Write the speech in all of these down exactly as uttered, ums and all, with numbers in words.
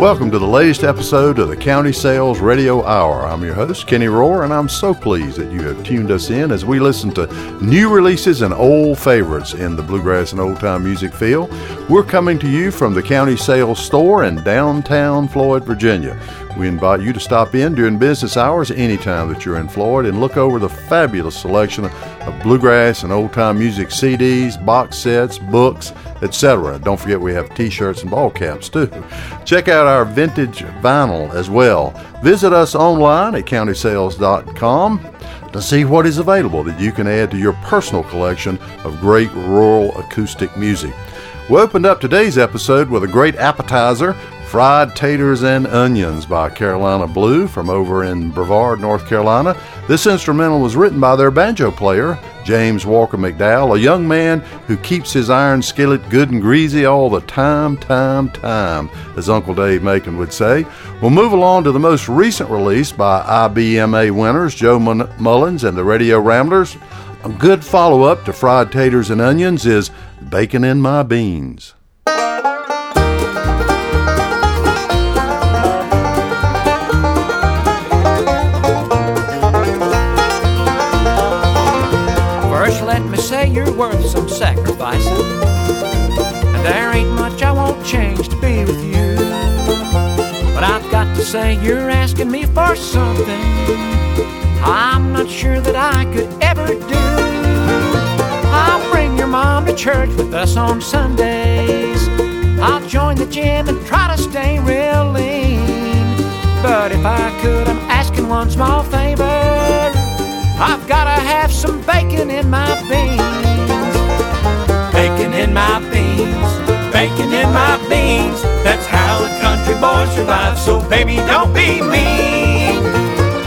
Welcome to the latest episode of the County Sales Radio Hour. I'm your host, Kenny Rohr, and I'm so pleased that you have tuned us in as we listen to new releases and old favorites in the bluegrass and old-time music field. We're coming to you from the County Sales store in downtown Floyd, Virginia. We invite you to stop in during business hours anytime that you're in Floyd and look over the fabulous selection of bluegrass and old-time music C Ds, box sets, books, et cetera. Don't forget we have t-shirts and ball caps too. Check out our vintage vinyl as well. Visit us online at county sales dot com to see what is available that you can add to your personal collection of great rural acoustic music. We opened up today's episode with a great appetizer, Fried Taters and Onions by Carolina Blue from over in Brevard, North Carolina. This instrumental was written by their banjo player, James Walker McDowell, a young man who keeps his iron skillet good and greasy all the time, time, time, as Uncle Dave Macon would say. We'll move along to the most recent release by I B M A winners, Joe Mullins and the Radio Ramblers. A good follow-up to Fried Taters and Onions is Bacon in My Beans. You're worth some sacrificing, and there ain't much I won't change to be with you. But I've got to say, you're asking me for something I'm not sure that I could ever do. I'll bring your mom to church with us on Sundays. I'll join the gym and try to stay real lean. But if I could, I'm asking one small favor. I've gotta have some bacon in my beans. Bacon in my beans, bacon in my beans. That's how a country boy survives, so baby don't be mean.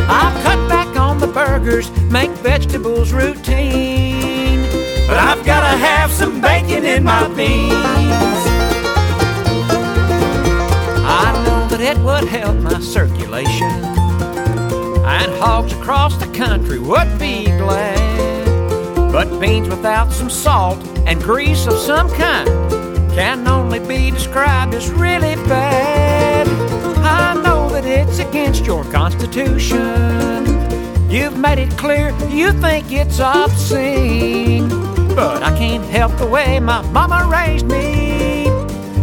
I'll cut back on the burgers, make vegetables routine. But I've gotta have some bacon in my beans. I know that it would help my circulation, and hogs across the country would be glad. But beans without some salt and grease of some kind can only be described as really bad. I know that it's against your constitution. You've made it clear you think it's obscene. But I can't help the way my mama raised me.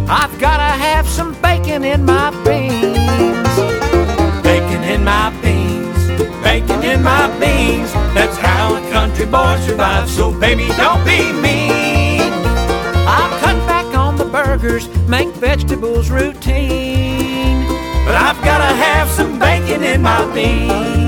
I've gotta have some bacon in my beans. Bacon in my beans, bacon in my beans. That's how a country boy survives, so baby don't be mean. I'll cut back on the burgers, make vegetables routine. But I've gotta have some bacon in my beans.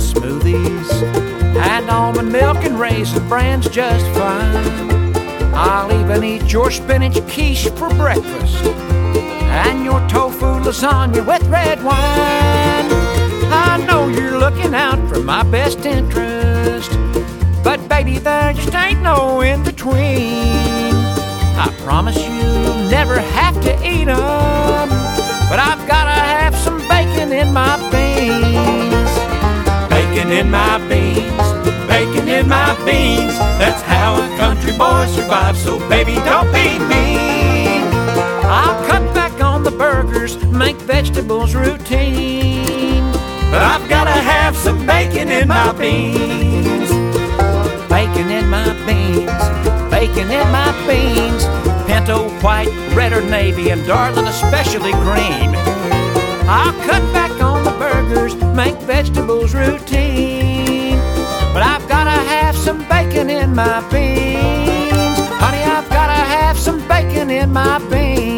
Smoothies and almond milk and raisin bran's just fine. I'll even eat your spinach quiche for breakfast and your tofu lasagna with red wine. I know you're looking out for my best interest, but baby, there just ain't no in-between. I promise you'll never have to eat them, but I've gotta have some bacon in my beans. Bacon in my beans, bacon in my beans. That's how a country boy survives, so baby don't be mean. I'll cut back on the burgers, make vegetables routine. But I've gotta have some bacon in my beans. Bacon in my beans, bacon in my beans. Pinto, white, red or navy, and darling especially green. I'll cut back on the burgers, make vegetables routine. But I've gotta have some bacon in my beans. Honey, I've gotta have some bacon in my beans.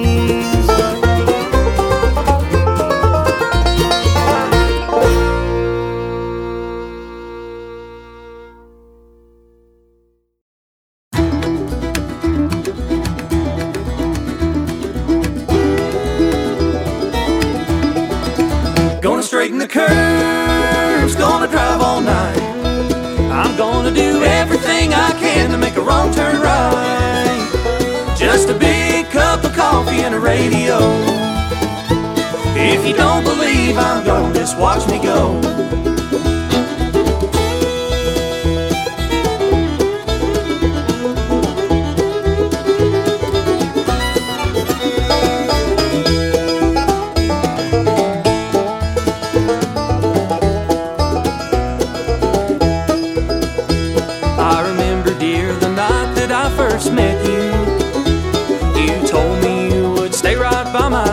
gonna do everything I can to make a wrong turn right. Just a big cup of coffee and a radio. If you don't believe I'm gone, just watch me go.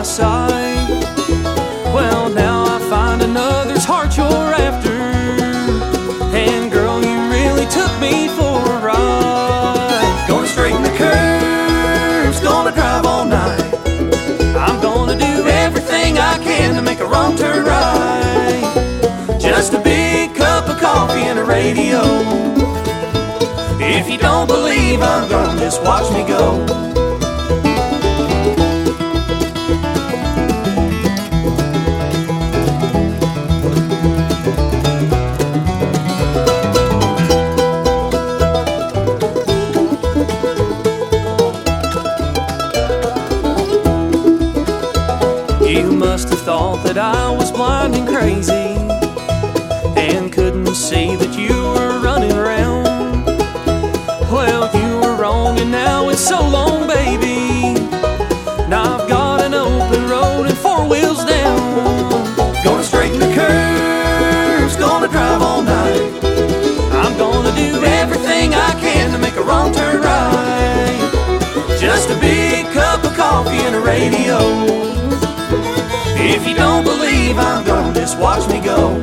Side. Well, now I find another's heart you're after, and girl, you really took me for a ride. Gonna straighten the curves, gonna drive all night. I'm gonna do everything I can to make a wrong turn right. Just a big cup of coffee and a radio. If you don't believe I'm gone, just watch me go. Thought that I was blind and crazy, and couldn't see that you were running around. Well, you were wrong, and now it's so long, baby. Now I've got an open road and four wheels down. Gonna straighten the curves, gonna drive all night. I'm gonna do everything I can to make a wrong turn right. Just a big cup of coffee and a radio. If you don't believe I'm gone, just watch me go.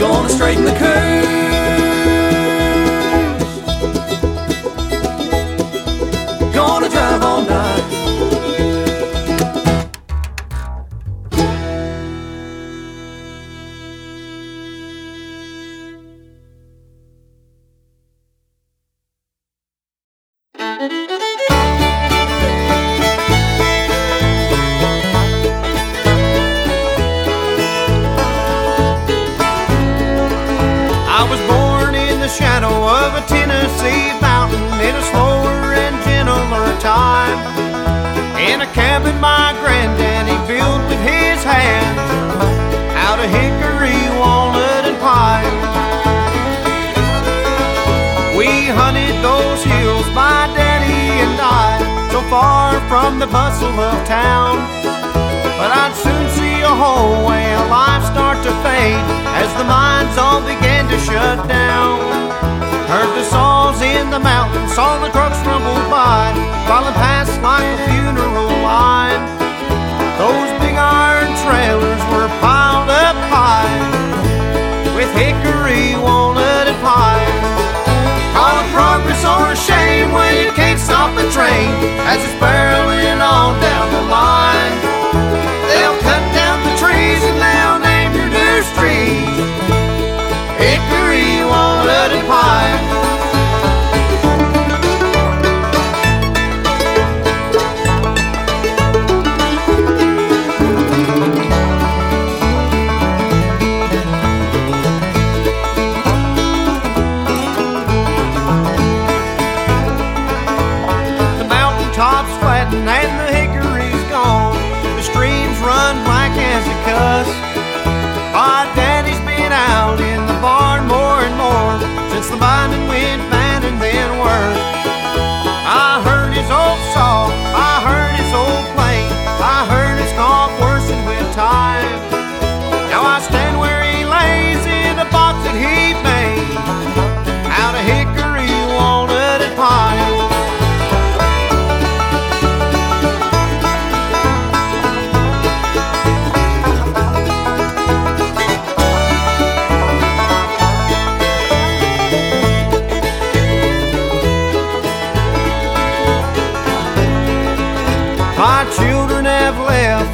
Gonna straighten the curve.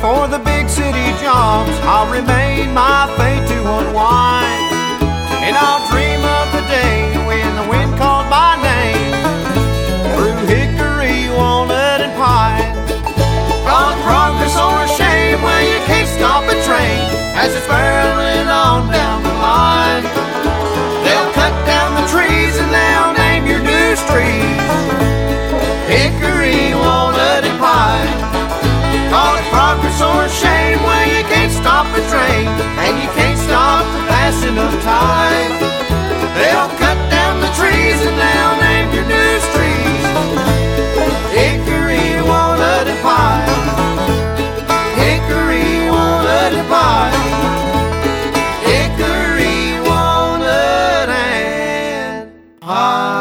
For the big city jobs, I'll remain my fate to unwind. and I'll dream of the day when the wind called my name through hickory, walnut, and pine. On progress or a shame, well, you can't stop a train as it's barreling on down the line. They'll cut down the trees and they'll name your new street hickory, walnut, and pine. Call it progress or a shame, well, you can't stop a train, and you can't stop the passing of time. They'll cut down the trees and they'll name your new streets hickory, walnut, and pine. Hickory, walnut, and pine. Hickory, walnut, and pine.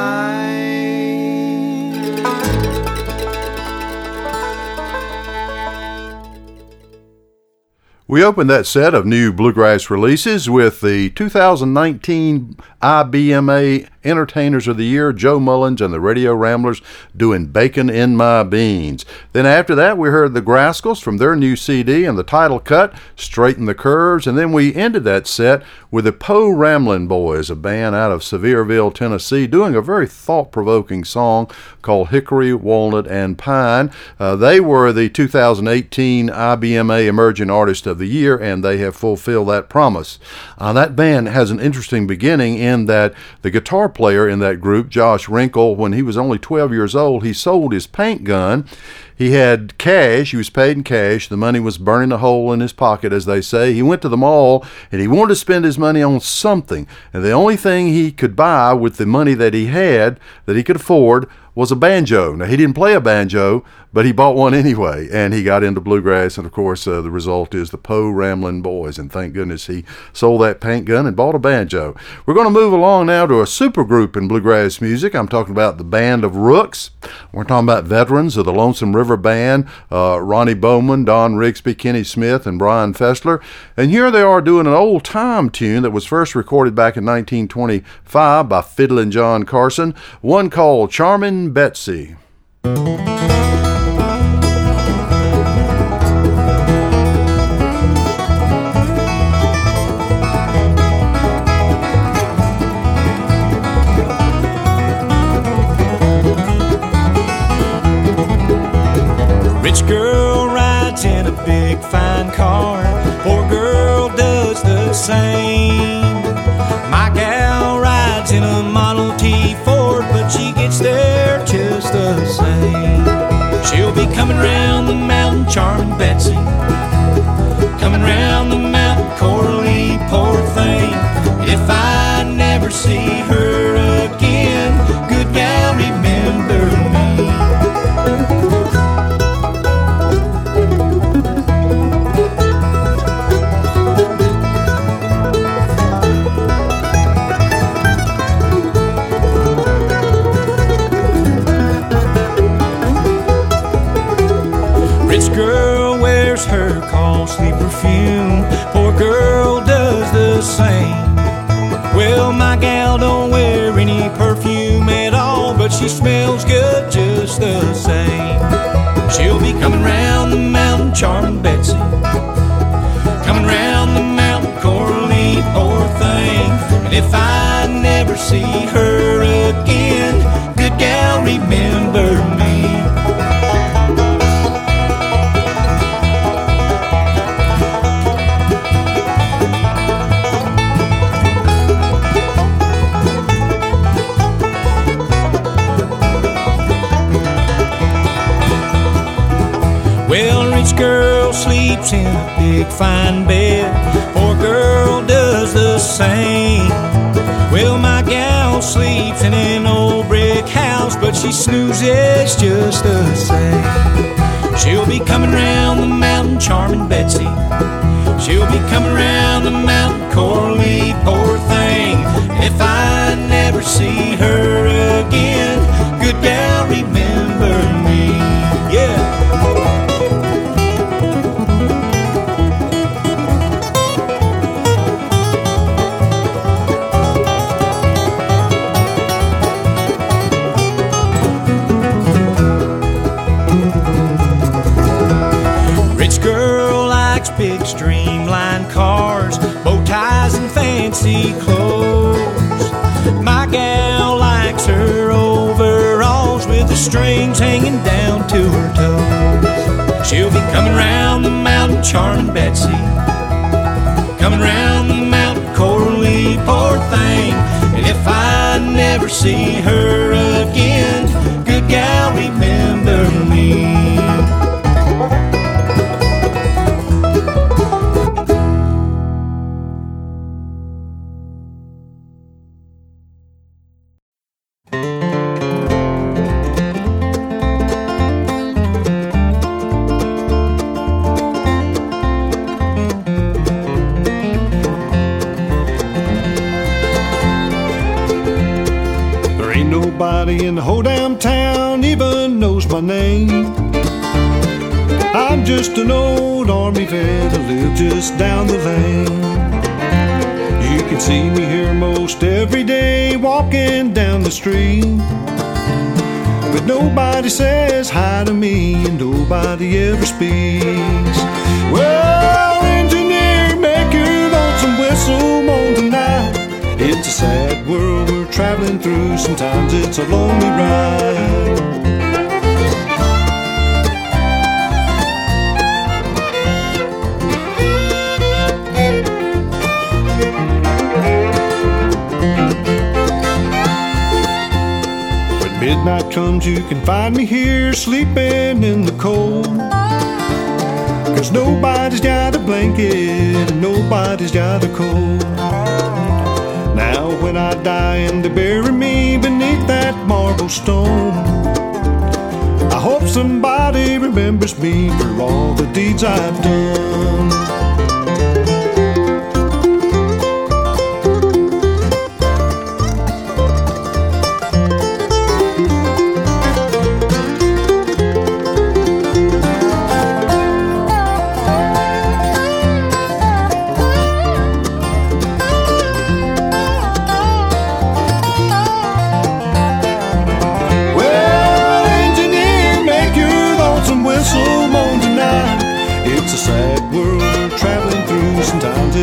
We opened that set of new bluegrass releases with the two thousand nineteen I B M A Entertainers of the Year, Joe Mullins and the Radio Ramblers doing Bacon in My Beans. Then after that, we heard the Grascals from their new C D and the title cut, Straighten the Curves. And then we ended that set with the Po Ramblin' Boys, a band out of Sevierville, Tennessee, doing a very thought-provoking song called Hickory, Walnut, and Pine. Uh, they were the two thousand eighteen I B M A Emerging Artist of the Year, and they have fulfilled that promise. Uh, that band has an interesting beginning in that the guitar player in that group, Josh Rinkle, when he was only twelve years old, he sold his paint gun. He had cash. He was paid in cash. The money was burning a hole in his pocket, as they say. He went to the mall, and he wanted to spend his money on something. And the only thing he could buy with the money that he had, that he could afford, was a banjo. Now, he didn't play a banjo, but he bought one anyway, and he got into bluegrass, and, of course, uh, the result is the Po Ramblin' Boys, and thank goodness he sold that paint gun and bought a banjo. We're going to move along now to a supergroup in bluegrass music. I'm talking about the Band of Rooks. We're talking about veterans of the Lonesome River Band, uh, Ronnie Bowman, Don Rigsby, Kenny Smith, and Brian Fessler, and here they are doing an old-time tune that was first recorded back in nineteen twenty-five by Fiddlin' John Carson, one called Charmin' Betsy. Rich girl rides in a big fine car, poor girl does the same. My gal rides in a Model T Ford, but she gets there just the same. She'll be coming round the mountain, Charmin' Betsy, coming round the mountain, Coralie, poor thing. If I never see her again, good gal, remember costly perfume. Poor girl does the same. Well, my gal don't wear any perfume at all, but she smells good just the same. She'll be coming round the mountain, Charmin' Betsy, coming round the mountain, Coralie, poor thing. And if I never see her again, good gal, remember me. Girl sleeps in a big fine bed, poor girl does the same. Well, my gal sleeps in an old brick house, but she snoozes just the same. She'll be coming round the mountain, Charmin' Betsy, she'll be coming round the mountain, Coralie, poor thing. If I never see her again, good gal, remember me. Yeah. Big streamlined cars, bow ties and fancy clothes. strings hanging down to her toes. She'll be coming round the mountain, charming Betsy, coming round the mountain, Coralie, poor thing. And if I never see her again, good gal, remember me. In the whole damn town even knows my name. I'm just an old army vet, I live just down the lane. You can see me here most every day walking down the street, but nobody says hi to me and nobody ever speaks. Well, engineer, make your lonesome whistle on tonight. It's a sad world we're traveling through, sometimes it's a lonely ride. When midnight comes you can find me here sleeping in the cold, 'cause nobody's got a blanket and nobody's got a coat. Now when I die and they bury me beneath that marble stone, I hope somebody remembers me for all the deeds I've done.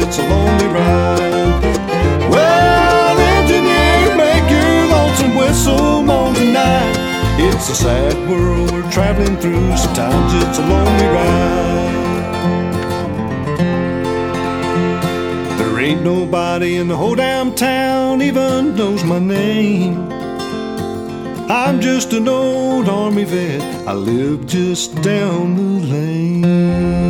It's a lonely ride. Well, engineer, make your lonesome whistle moan tonight. It's a sad world we're traveling through, sometimes it's a lonely ride. There ain't nobody in the whole damn town even knows my name. I'm just an old army vet, I live just down the lane.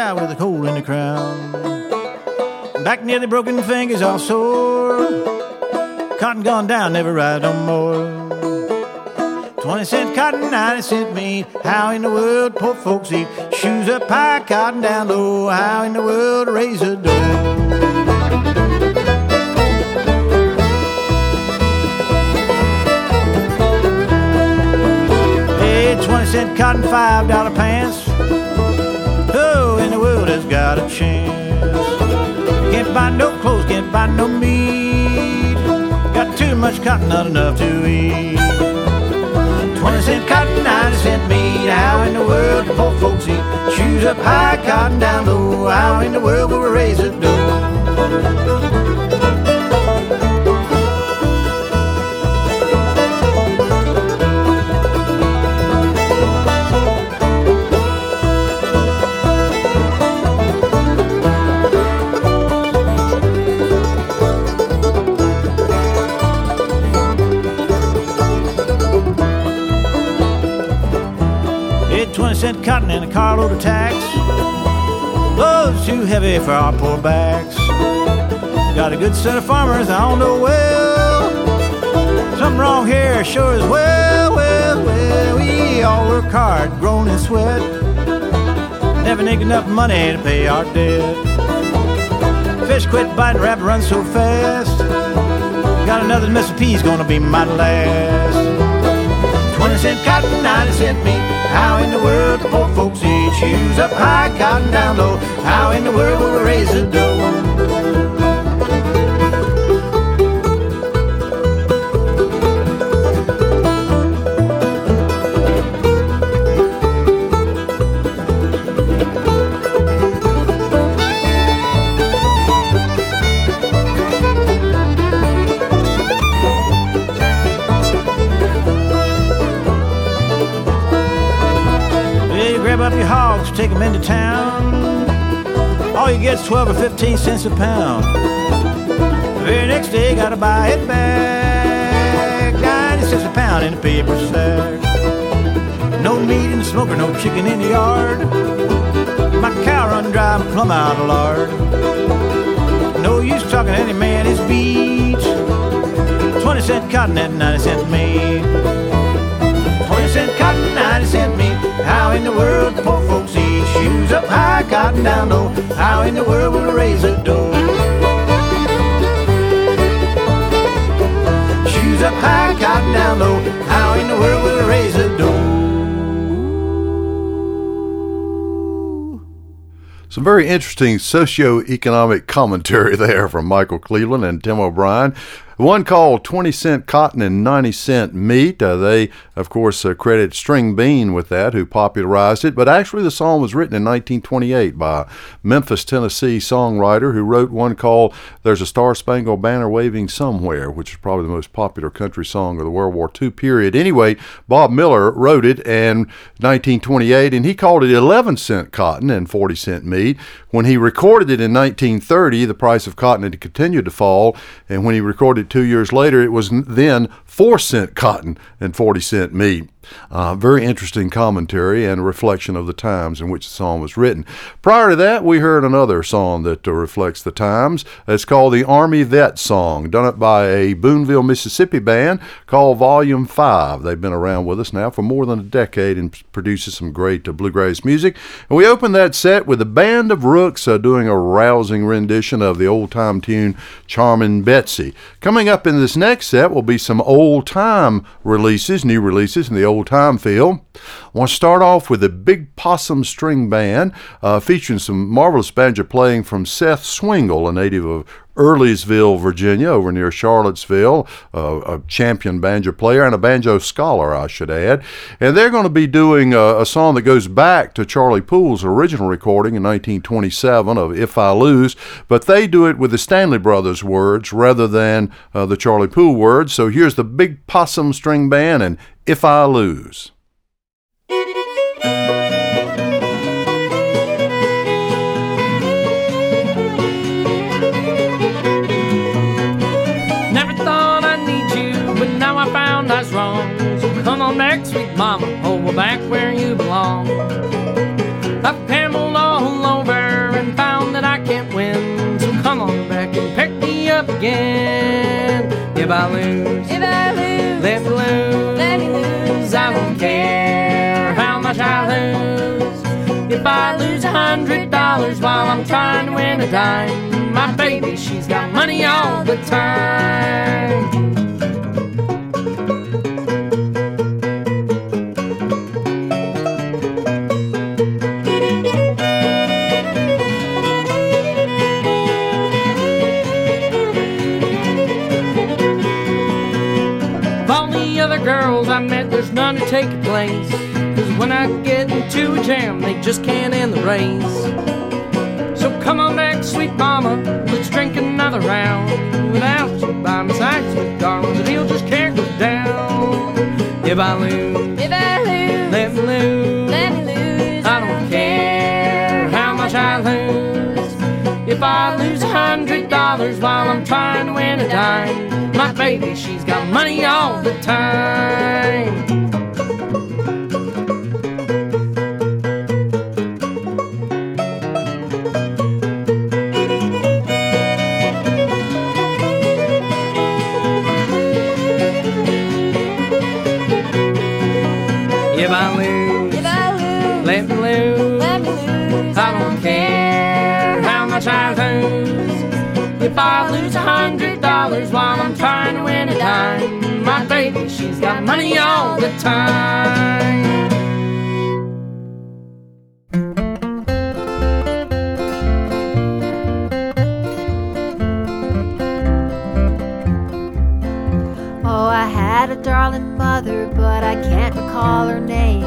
Shy with a cold in the crown, back near the broken fingers all sore, cotton gone down, never ride no more. Twenty cent cotton, ninety cent meat, how in the world poor folks eat. Shoes up high, cotton down low, how in the world raise a dough. Hey, twenty cent cotton, five dollar pants, has got a chance. Can't buy no clothes, can't buy no meat, got too much cotton, not enough to eat. Twenty cent cotton, ninety cent meat, how in the world do poor folks eat? Shoes up high, cotton down low, how in the world will we raise a dough? twenty cent cotton and a carload of tax, loads too heavy for our poor backs. Got a good set of farmers I don't know well, something wrong here sure as well, well, well. We all work hard, grown in sweat, never make enough money to pay our debt. fish quit biting, rabbit runs so fast. Got another Mister P's gonna be my last. Twenty cent cotton, ninety cent meat. How in the world the poor folks eat? Shoes up high, cotton down low. How in the world will we raise the dough? Grab up your hogs, take them into town. All you get's twelve or fifteen cents a pound. The very next day, gotta buy it back. ninety cents a pound in a paper sack. No meat in the smoker, no chicken in the yard. My cow run dry, my plumb out of lard. No use talking to any man his beat. twenty cent cotton and ninety cent meat. twenty cent cotton, ninety cent meat. How in the world the poor folks eat? Shoes up high, cotton down low. How in the world will we raise a dough? Shoes up high, cotton down low. How in the world will we raise a dough? Some very interesting socio-economic commentary there from Michael Cleveland and Tim O'Brien. One called twenty cent Cotton and ninety cent Meat. Uh, they, of course, uh, credit String Bean with that, who popularized it. But actually, the song was written in nineteen twenty-eight by a Memphis, Tennessee songwriter who wrote one called There's a Star-Spangled Banner Waving Somewhere, which is probably the most popular country song of the World War Two period. Anyway, Bob Miller wrote it in nineteen twenty-eight, and he called it eleven cent Cotton and forty cent Meat. When he recorded it in nineteen thirty, the price of cotton had continued to fall, and when he recorded two years later, it was then four cent cotton and forty cent meat. Uh, very interesting commentary and a reflection of the times in which the song was written. Prior to that, we heard another song that uh, reflects the times. It's called the Army Vet Song, done up by a Boonville, Mississippi band called Volume five. They've been around with us now for more than a decade and produces some great uh, bluegrass music. And we opened that set with the Band of Rooks uh, doing a rousing rendition of the old-time tune Charmin' Betsy. Coming up in this next set will be some old-time releases, new releases in the old time feel. I want to start off with the Big Possum String Band, uh, featuring some marvelous banjo playing from Seth Swingle, a native of Earliesville, Virginia, over near Charlottesville, uh, a champion banjo player and a banjo scholar, I should add. And they're going to be doing a, a song that goes back to Charlie Poole's original recording in nineteen twenty-seven of If I Lose, but they do it with the Stanley Brothers words rather than uh, the Charlie Poole words. So here's the Big Possum String Band and If I Lose. Back, sweet mama, hold me back where you belong. I've cameled all over and found that I can't win, so come on back and pick me up again. If I lose, if I lose, let me lose, let me lose. I don't care how much I lose. If I lose a hundred dollars while I'm trying to win a dime, my baby, she's got money all the time. Girls I met, there's none to take your place, cause when I get into a jam, they just can't end the race. So come on back, sweet mama, let's drink another round. Without you by my side, sweet darling, the deal just can't go down. If I lose, if I lose, let me lose, let me lose. I don't care how much I lose. If I lose a hundred dollars while I'm trying to win a dime, my baby, she's got money all the time. If I lose, if I lose, let me lose, let me lose. I don't care how much I lose. if I lose a hundred dollars while I'm trying to win a dime. My baby, she's got money all the time. I had a darling mother, but I can't recall her name.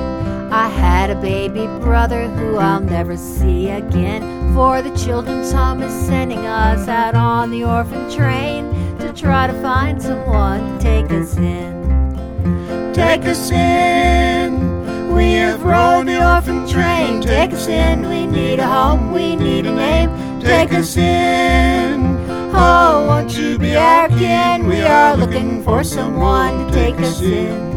I had a baby brother who I'll never see again, for the children's home is sending us out on the orphan train to try to find someone to take us in. Take us in, we have rode the orphan train. Take us in, we need a home, we need a name. Take us in, oh, won't you be our kin? We are looking for someone to take us in.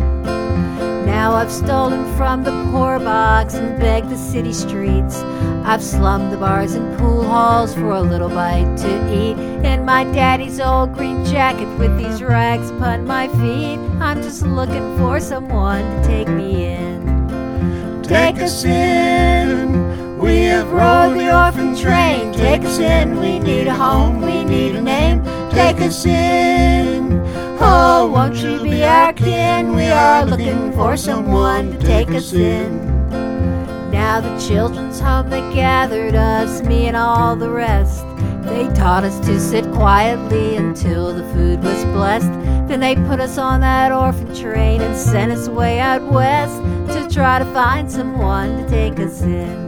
Now I've stolen from the poor box and begged the city streets. I've slummed the bars and pool halls for a little bite to eat. In my daddy's old green jacket with these rags upon my feet, I'm just looking for someone to take me in. Take us in. We have rode the orphan train. Take us in, we need a home, we need a name. Take us in, oh, won't you be our kin? We are looking for someone to take us in. Now the children's home, they gathered us, me and all the rest. They taught us to sit quietly until the food was blessed. Then they put us on that orphan train and sent us way out west to try to find someone to take us in.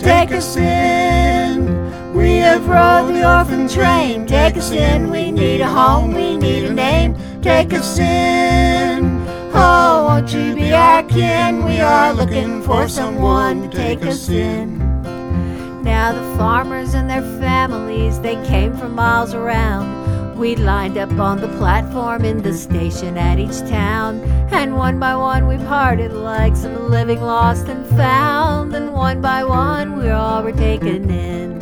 Take us in, we have rode the orphan train. Take us in, we need a home, we need a name. Take us in, oh, won't you be our kin? We are looking for someone to take us in. Now the farmers and their families, they came from miles around. We lined up on the platform in the station at each town, and one by one we parted like some living lost and found. And one by one we all were taken in.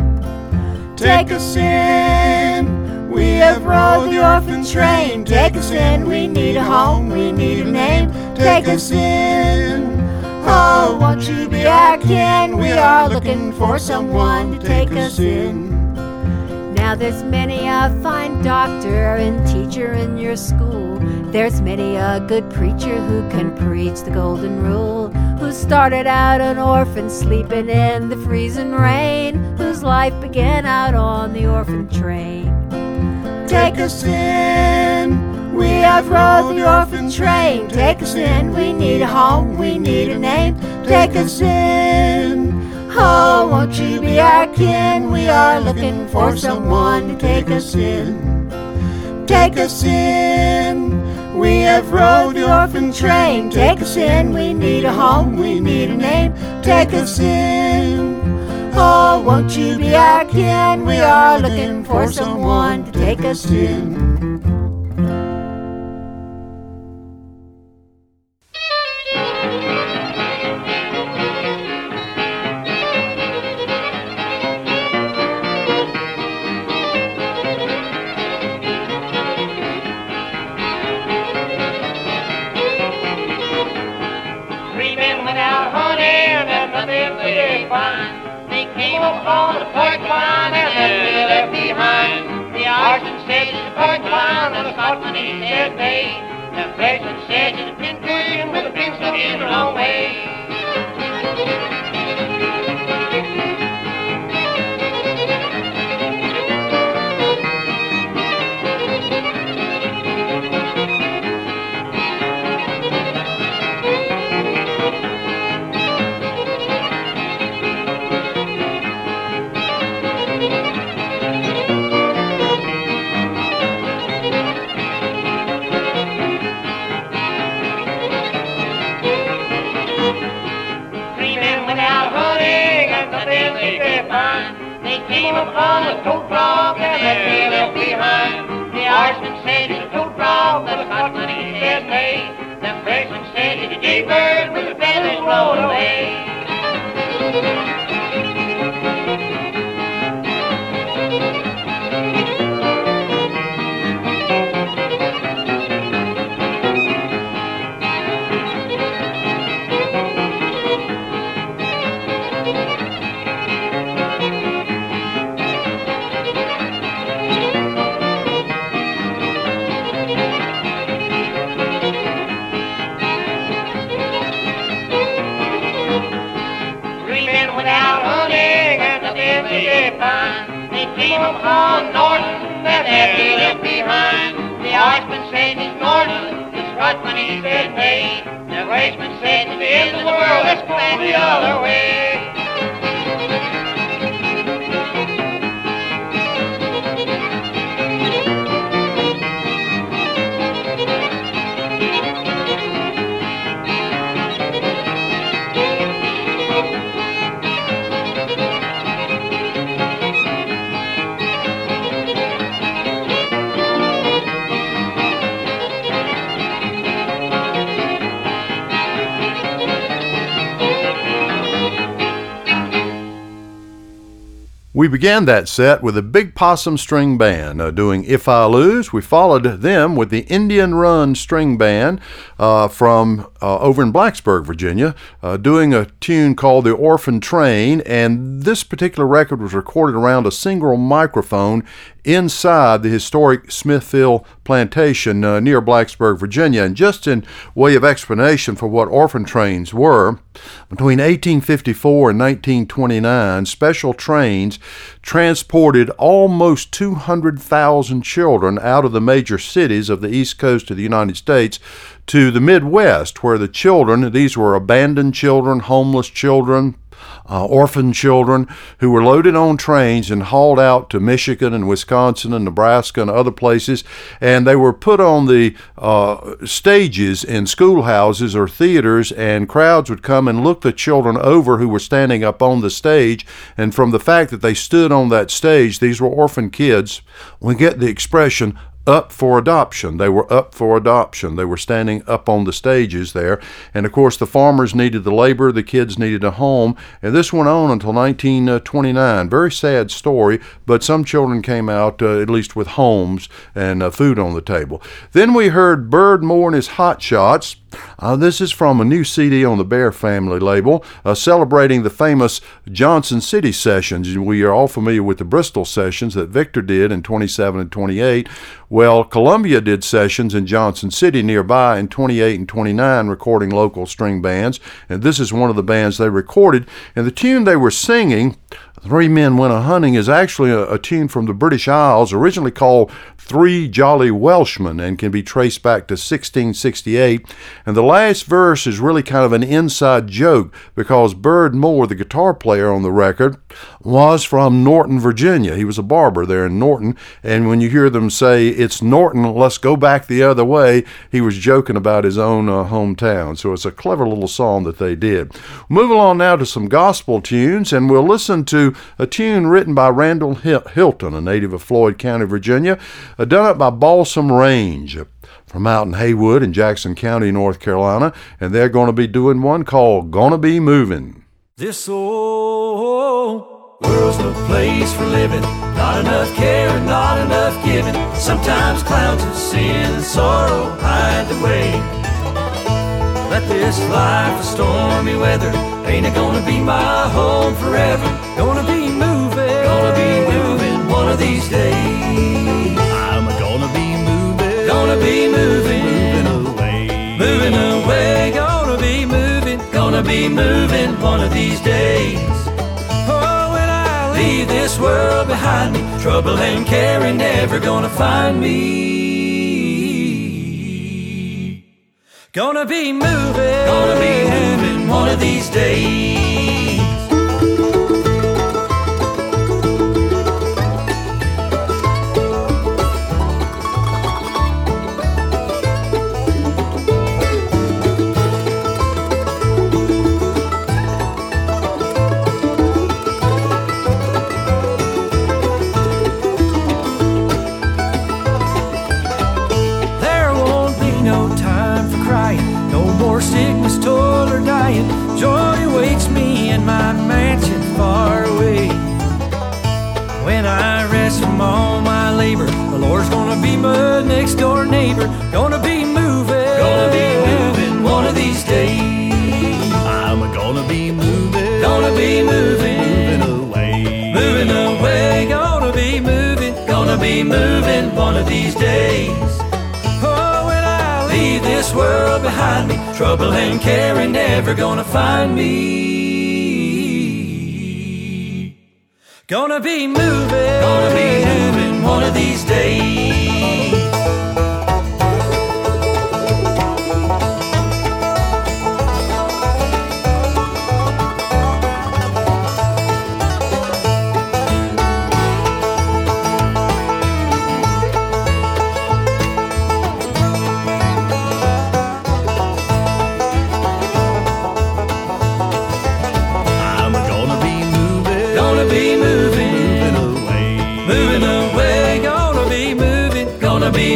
Take us in, we have rode the orphan train. Take us in, we need a home, we need a name. Take us in, oh, won't you be our kin? We are looking for someone to take us in. Now there's many a fine doctor and teacher in your school. There's many a good preacher who can preach the golden rule, who started out an orphan sleeping in the freezing rain, whose life began out on the orphan train. Take us in, we have rode the orphan train. Take us in, we need a home, we need a name. Take us in, oh, won't you be our kin? We are looking for someone to take us in. Take us in, we have rode the orphan train. Take us in, we need a home, we need a name. Take us in, oh, won't you be our kin? We are looking for someone to take us in. team upon Norton, that he left behind. The horseman said it's Norton, it's right when he said hey. The raceman said it's the end of the world, let's go the other way. We began that set with the Big Possum String Band uh, doing If I Lose. We followed them with the Indian Run String Band uh, from uh, over in Blacksburg, Virginia, uh, doing a tune called The Orphan Train. And this particular record was recorded around a single microphone inside the historic Smithville Plantation uh, near Blacksburg, Virginia. And just in way of explanation for what orphan trains were, between eighteen fifty-four and nineteen twenty-nine, special trains transported almost two hundred thousand children out of the major cities of the East Coast of the United States to the Midwest, where the children, these were abandoned children, homeless children, Uh, orphan children who were loaded on trains and hauled out to Michigan and Wisconsin and Nebraska and other places, and they were put on the uh, stages in schoolhouses or theaters, and crowds would come and look the children over who were standing up on the stage. And from the fact that they stood on that stage, these were orphan kids, we get the expression up for adoption. They were up for adoption. They were standing up on the stages there. And of course, the farmers needed the labor, the kids needed a home. And this went on until nineteen twenty-nine. Very sad story, but some children came out, uh, at least with homes and uh, food on the table. Then we heard Bird Moore and his Hot Shots. Uh, this is from a new C D on the Bear Family label, uh, celebrating the famous Johnson City Sessions. We are all familiar with the Bristol Sessions that Victor did in twenty-seven and twenty-eight. Well, Columbia did sessions in Johnson City nearby in twenty-eight and twenty-nine, recording local string bands, and this is one of the bands they recorded. And the tune they were singing, Three Men Went A-Hunting, is actually a, a tune from the British Isles, originally called Three Jolly Welshmen, and can be traced back to sixteen sixty-eight. And the last verse is really kind of an inside joke, because Bird Moore, the guitar player on the record, was from Norton, Virginia. He was a barber there in Norton, and when you hear them say, it's Norton, let's go back the other way, he was joking about his own uh, hometown. So it's a clever little song that they did. Move along now to some gospel tunes, and we'll listen to a tune written by Randall Hilton, a native of Floyd County, Virginia, done up by Balsam Range from out in Haywood in Jackson County, North Carolina, and they're going to be doing one called Gonna Be Movin'. This old world's no place for living, not enough care, not enough giving. Sometimes clouds of sin and sorrow hide the way. Let this life of stormy weather ain't it gonna be my home forever. Gonna be moving, gonna be moving one of these days. I'm gonna be moving, gonna be moving, moving away, moving away. Gonna be moving, gonna be moving one of these days. Oh, when I leave this world behind me, trouble and care ain't never gonna find me. Gonna be moving, gonna be moving one of these days. Sickness, toil, or dying, joy awaits me in my mansion far away. When I rest from all my labor, the Lord's gonna be my next door neighbor. Gonna be moving, gonna be moving one of these days. I'm gonna be moving, gonna be moving, moving away, moving away. Gonna be moving, gonna be moving one of these days. Leave this world behind me, trouble and care ain't never gonna find me. Gonna be moving, gonna be moving one of these days.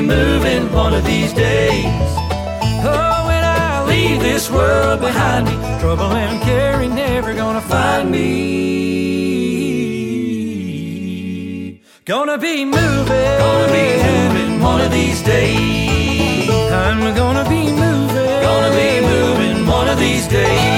Moving one of these days. Oh, when I leave this world behind me, trouble and carry never gonna find me. Gonna be moving, gonna be moving one of these days. I'm gonna be moving, gonna be moving one of these days.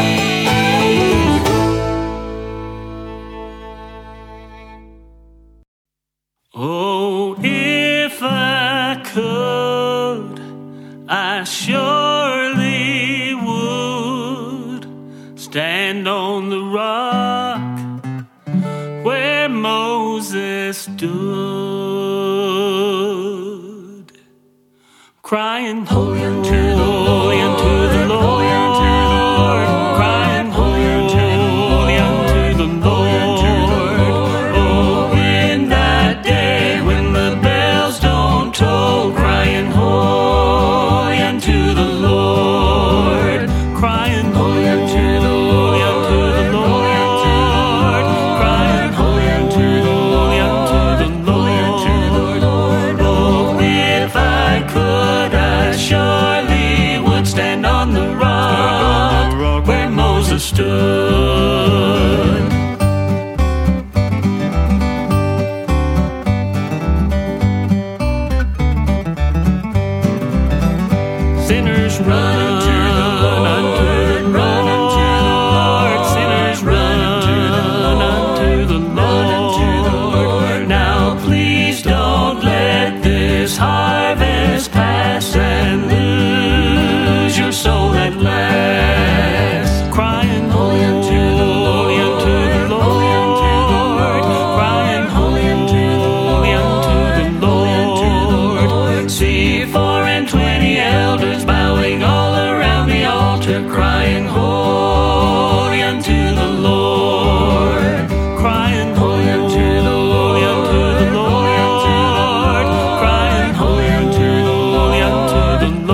I surely would stand on the rock where Moses stood, crying, holy unto the Lord, unto the Lord, crying, holy unto the Lord. Oh, in that day when the bells don't toll, crying, holy. Stood. Sinners run unto the Lord, unto the run unto the Lord. Sinners run unto the Lord, unto the Lord. Now please don't let this harvest pass and lose your soul at last. Crying, holy unto the Lord, holy unto the Lord, crying, holy unto the Lord, holy unto the Lord. See four and twenty elders bowing all around the altar, crying, holy unto the Lord, crying, holy unto the Lord, unto the Lord, crying, holy unto the Lord, unto the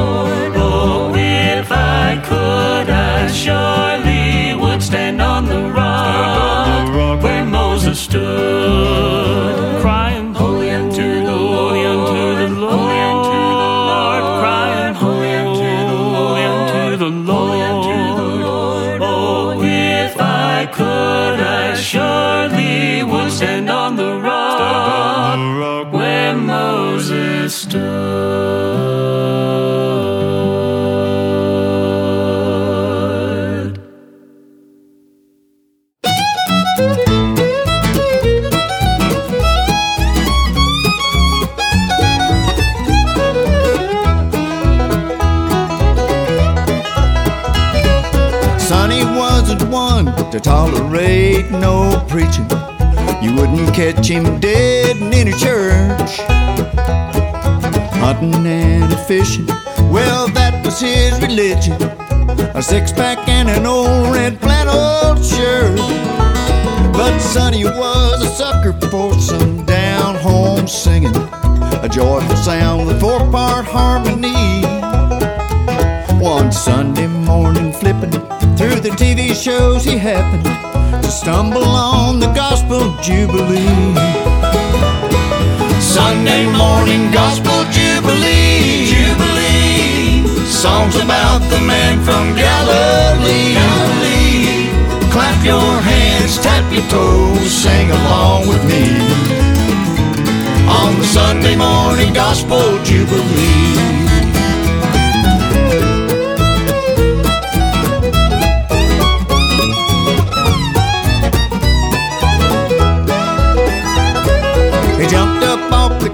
Lord. Oh, if I could, I surely would stand on the rock where Moses stood, crying, holy unto the Lord, holy unto the Lord, crying, holy unto the Lord, unto the Lord. Oh, if I could, I surely would stand on the rock where Moses stood. To tolerate no preaching, you wouldn't catch him dead in any church. Hunting and fishing, well, that was his religion. A six-pack and an old red plaid old shirt. But Sonny was a sucker for some down-home singing, a joyful sound with four-part harmony. One Sunday morning, flipping through the T V shows, he happened to stumble on the Gospel Jubilee. Sunday morning Gospel Jubilee, Jubilee. Songs about the man from Galilee, Galilee. Clap your hands, tap your toes, sing along with me on the Sunday morning Gospel Jubilee.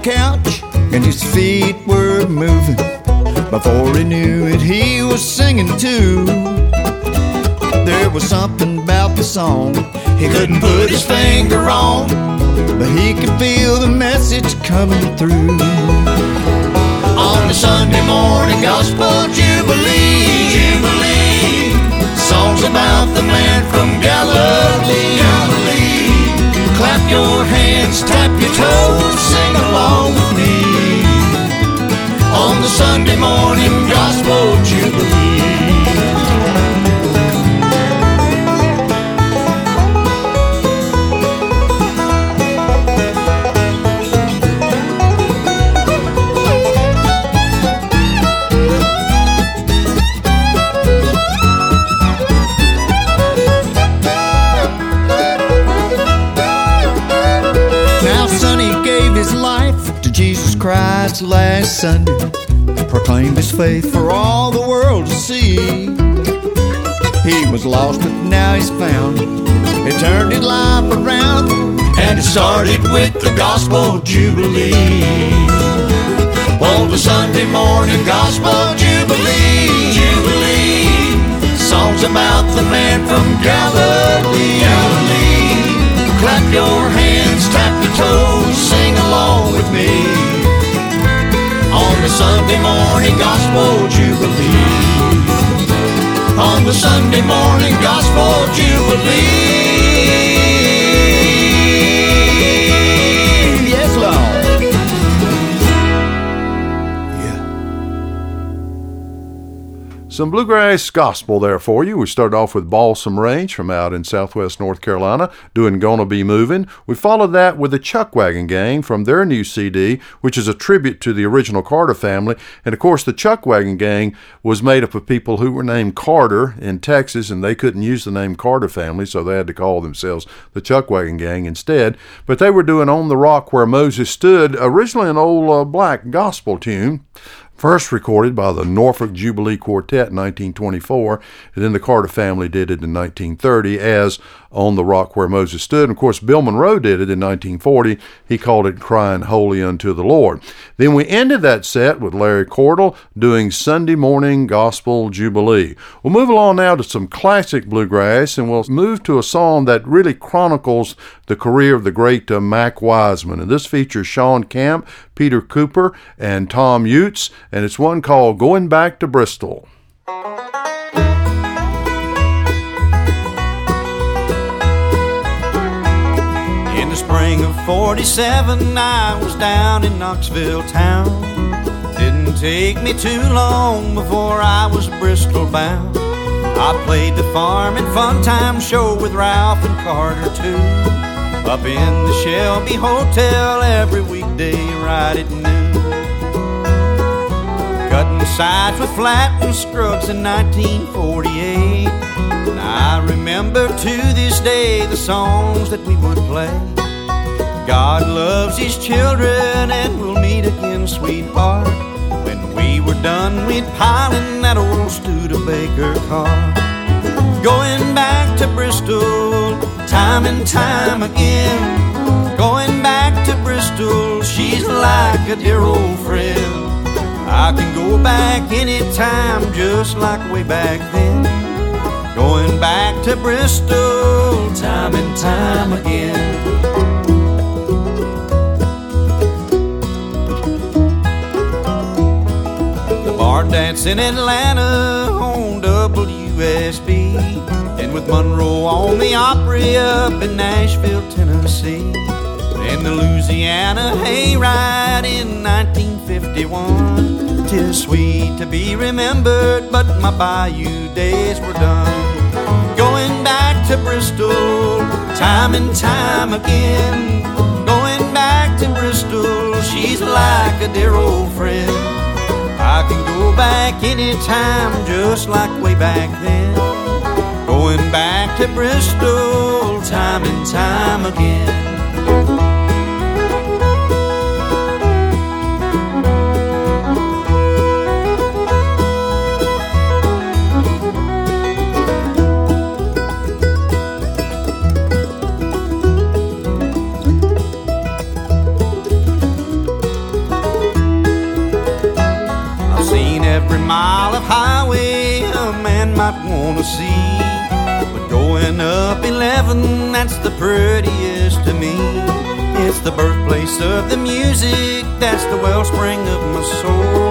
Couch and his feet were moving. Before he knew it, he was singing too. There was something about the song he couldn't put his finger on, but he could feel the message coming through. On the Sunday morning gospel jubilee, jubilee, songs about the man from Galilee, Galilee. Clap your hands, tap your toes, sing along with me. On the Sunday morning gospel jubilee. Christ last Sunday proclaimed his faith for all the world to see. He was lost, but now he's found. He turned his life around, and it started with the gospel jubilee. On the Sunday morning gospel jubilee, jubilee, songs about the man from Galilee, Galilee. Clap your hands, tap your toes, sing along with me. On the Sunday morning gospel jubilee. On the Sunday morning gospel jubilee. Yes, Lord. Yeah. Some bluegrass gospel there for you. We started off with Balsam Range from out in southwest North Carolina doing Gonna Be Movin'. We followed that with the Chuckwagon Gang from their new C D, which is a tribute to the original Carter family. And of course, the Chuckwagon Gang was made up of people who were named Carter in Texas, and they couldn't use the name Carter family, so they had to call themselves the Chuckwagon Gang instead. But they were doing On the Rock Where Moses Stood, originally an old uh, black gospel tune. First recorded by the Norfolk Jubilee Quartet in nineteen twenty-four, and then the Carter family did it in nineteen thirty as On the Rock Where Moses Stood. And of course, Bill Monroe did it in nineteen forty. He called it Crying Holy Unto the Lord. Then we ended that set with Larry Cordell doing Sunday Morning Gospel Jubilee. We'll move along now to some classic bluegrass, and we'll move to a song that really chronicles the career of the great uh, Mac Wiseman. And this features Sean Camp, Peter Cooper, and Tom Utes, and it's one called Going Back to Bristol. In the spring of forty-seven, I was down in Knoxville town. Didn't take me too long before I was Bristol bound. I played the Farm and Fun Time show with Ralph and Carter too, up in the Shelby Hotel every weekday right at noon. Cutting sides with Flat and Scruggs in nineteen forty-eight. And I remember to this day the songs that we would play. God loves his children and we'll meet again, sweetheart. When we were done, we'd pile in that old Studebaker car. Going back to Bristol, time and time again. Going back to Bristol, she's like a dear old friend. I can go back anytime, just like way back then. Going back to Bristol, time and time again. Bar dance in Atlanta on W S B, and with Monroe on the Opry up in Nashville, Tennessee, and the Louisiana Hayride in nineteen fifty-one. 'Tis sweet to be remembered, but my bayou days were done. Going back to Bristol, time and time again. Going back to Bristol, she's like a dear old friend. I can go back anytime, just like way back then. Going back to Bristol, time and time again. Every mile of highway a man might want to see, but going going up eleven, that's the prettiest to me. It's the birthplace of the music, that's the wellspring of my soul.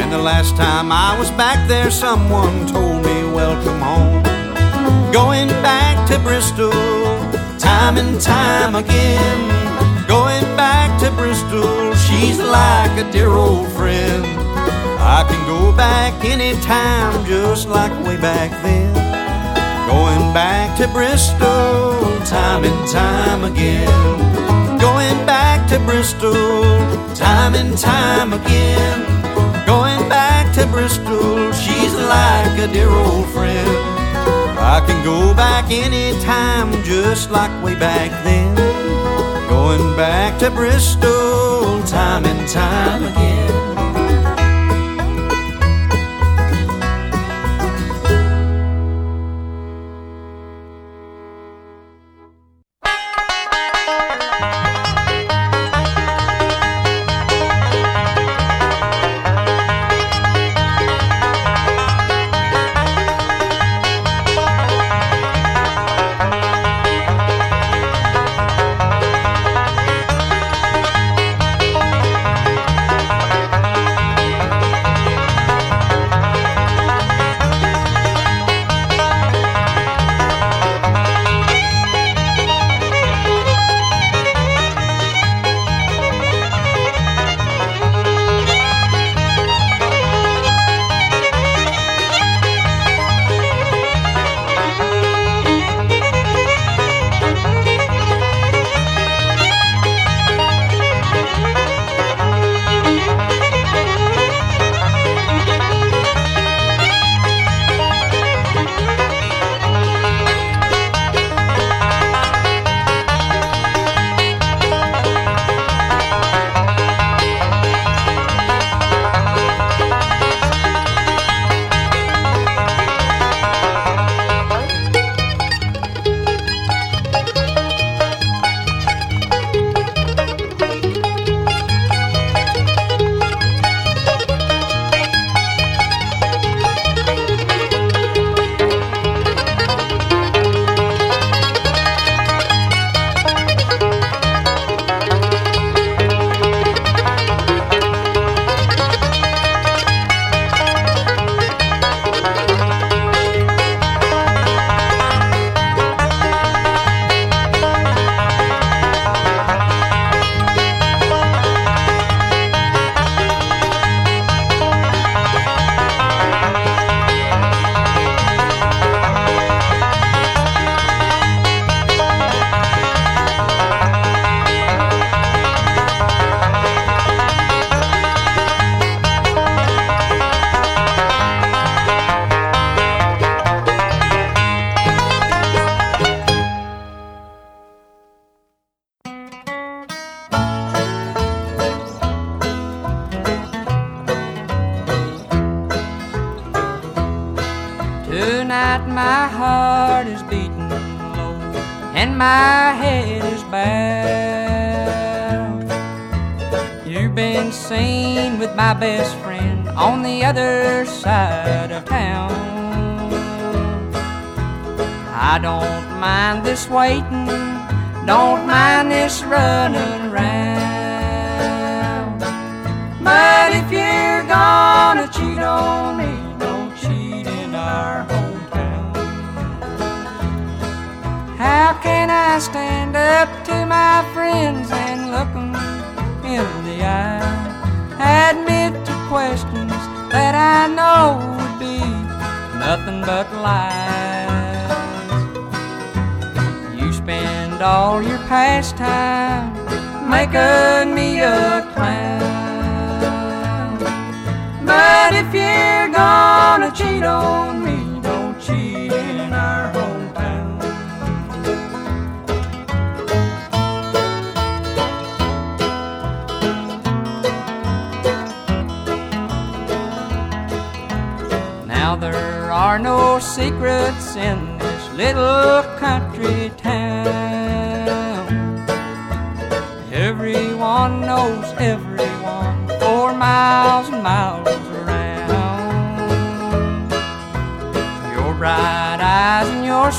And the last time I was back there, someone told me, welcome home. Going back to Bristol, time and time again. Going back to Bristol, she's like a dear old friend. I can go back anytime, just like way back then. Going back to Bristol, time and time again. Going back to Bristol, time and time again. Going back to Bristol, she's like a dear old friend. I can go back anytime, just like way back then. Going back to Bristol, time and time again.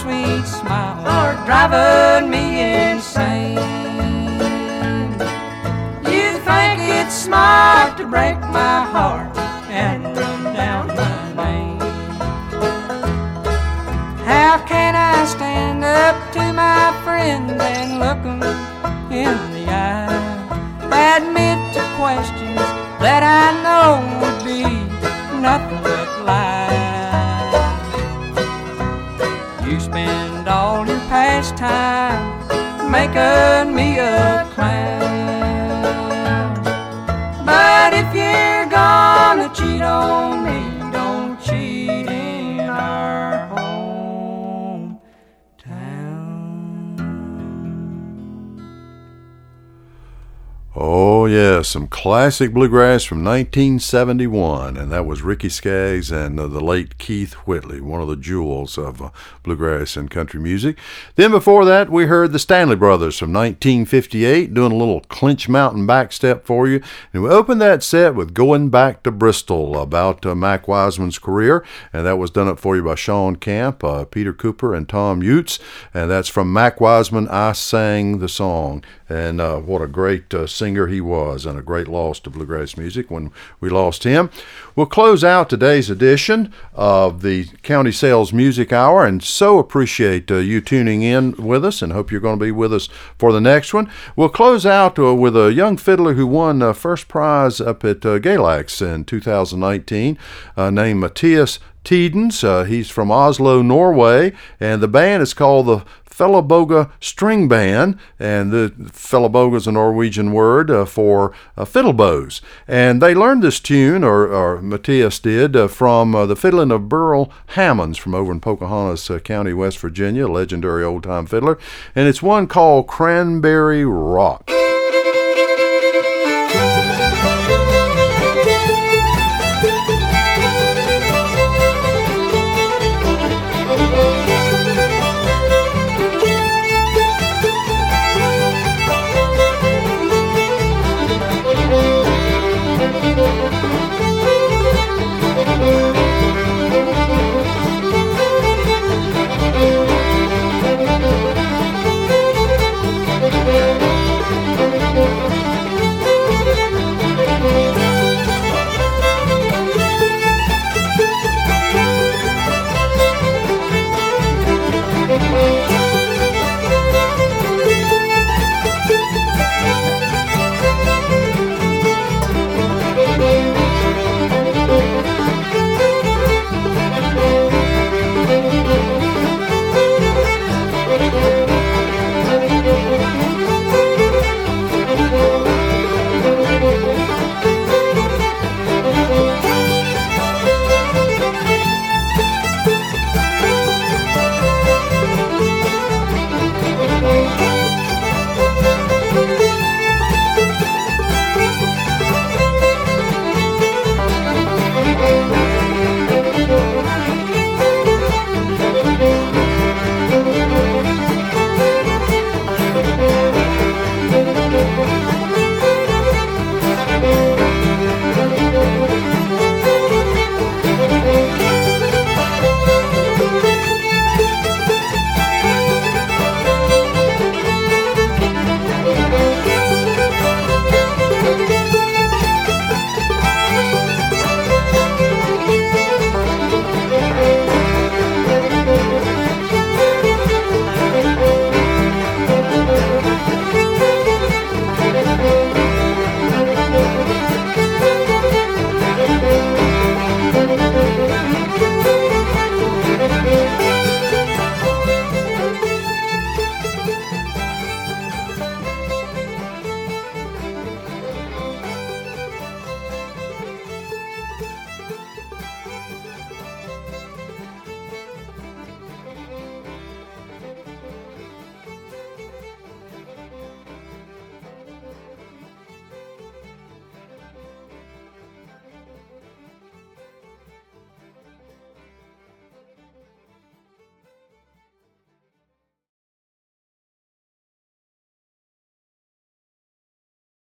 Sweet smile. driving me insane. You think it's smart to break my heart and run down my name? How can I stand up to my friend and look him in the eye, admit to questions that I know would be nothing but lies? You spend all your pastime making me a clown, but if you're gonna cheat on me, don't cheat in our hometown. Oh yeah, some classic bluegrass from nineteen seventy-one, and that was Ricky Skaggs and uh, the late Keith Whitley, one of the jewels of uh, bluegrass and country music. Then before that, we heard the Stanley Brothers from nineteen fifty-eight, doing a little Clinch Mountain backstep for you. And we opened that set with Going Back to Bristol, about uh, Mac Wiseman's career, and that was done up for you by Sean Camp, uh, Peter Cooper, and Tom Utes, and that's from Mac Wiseman, I Sang the Song. And uh, what a great uh, singer he was, and a great loss to bluegrass music when we lost him. We'll close out today's edition of the County Sales Music Hour, and so appreciate uh, you tuning in with us, and hope you're going to be with us for the next one. We'll close out uh, with a young fiddler who won uh, first prize up at uh, Galax in two thousand nineteen, uh, named Matthias Tidens. Uh, he's from Oslo, Norway, and the band is called the Felleboga String Band, and the Felleboga is a Norwegian word uh, for uh, fiddle bows. And they learned this tune, or, or Matthias did, uh, from uh, the fiddling of Burl Hammonds from over in Pocahontas uh, County, West Virginia, a legendary old-time fiddler. And it's one called Cranberry Rock.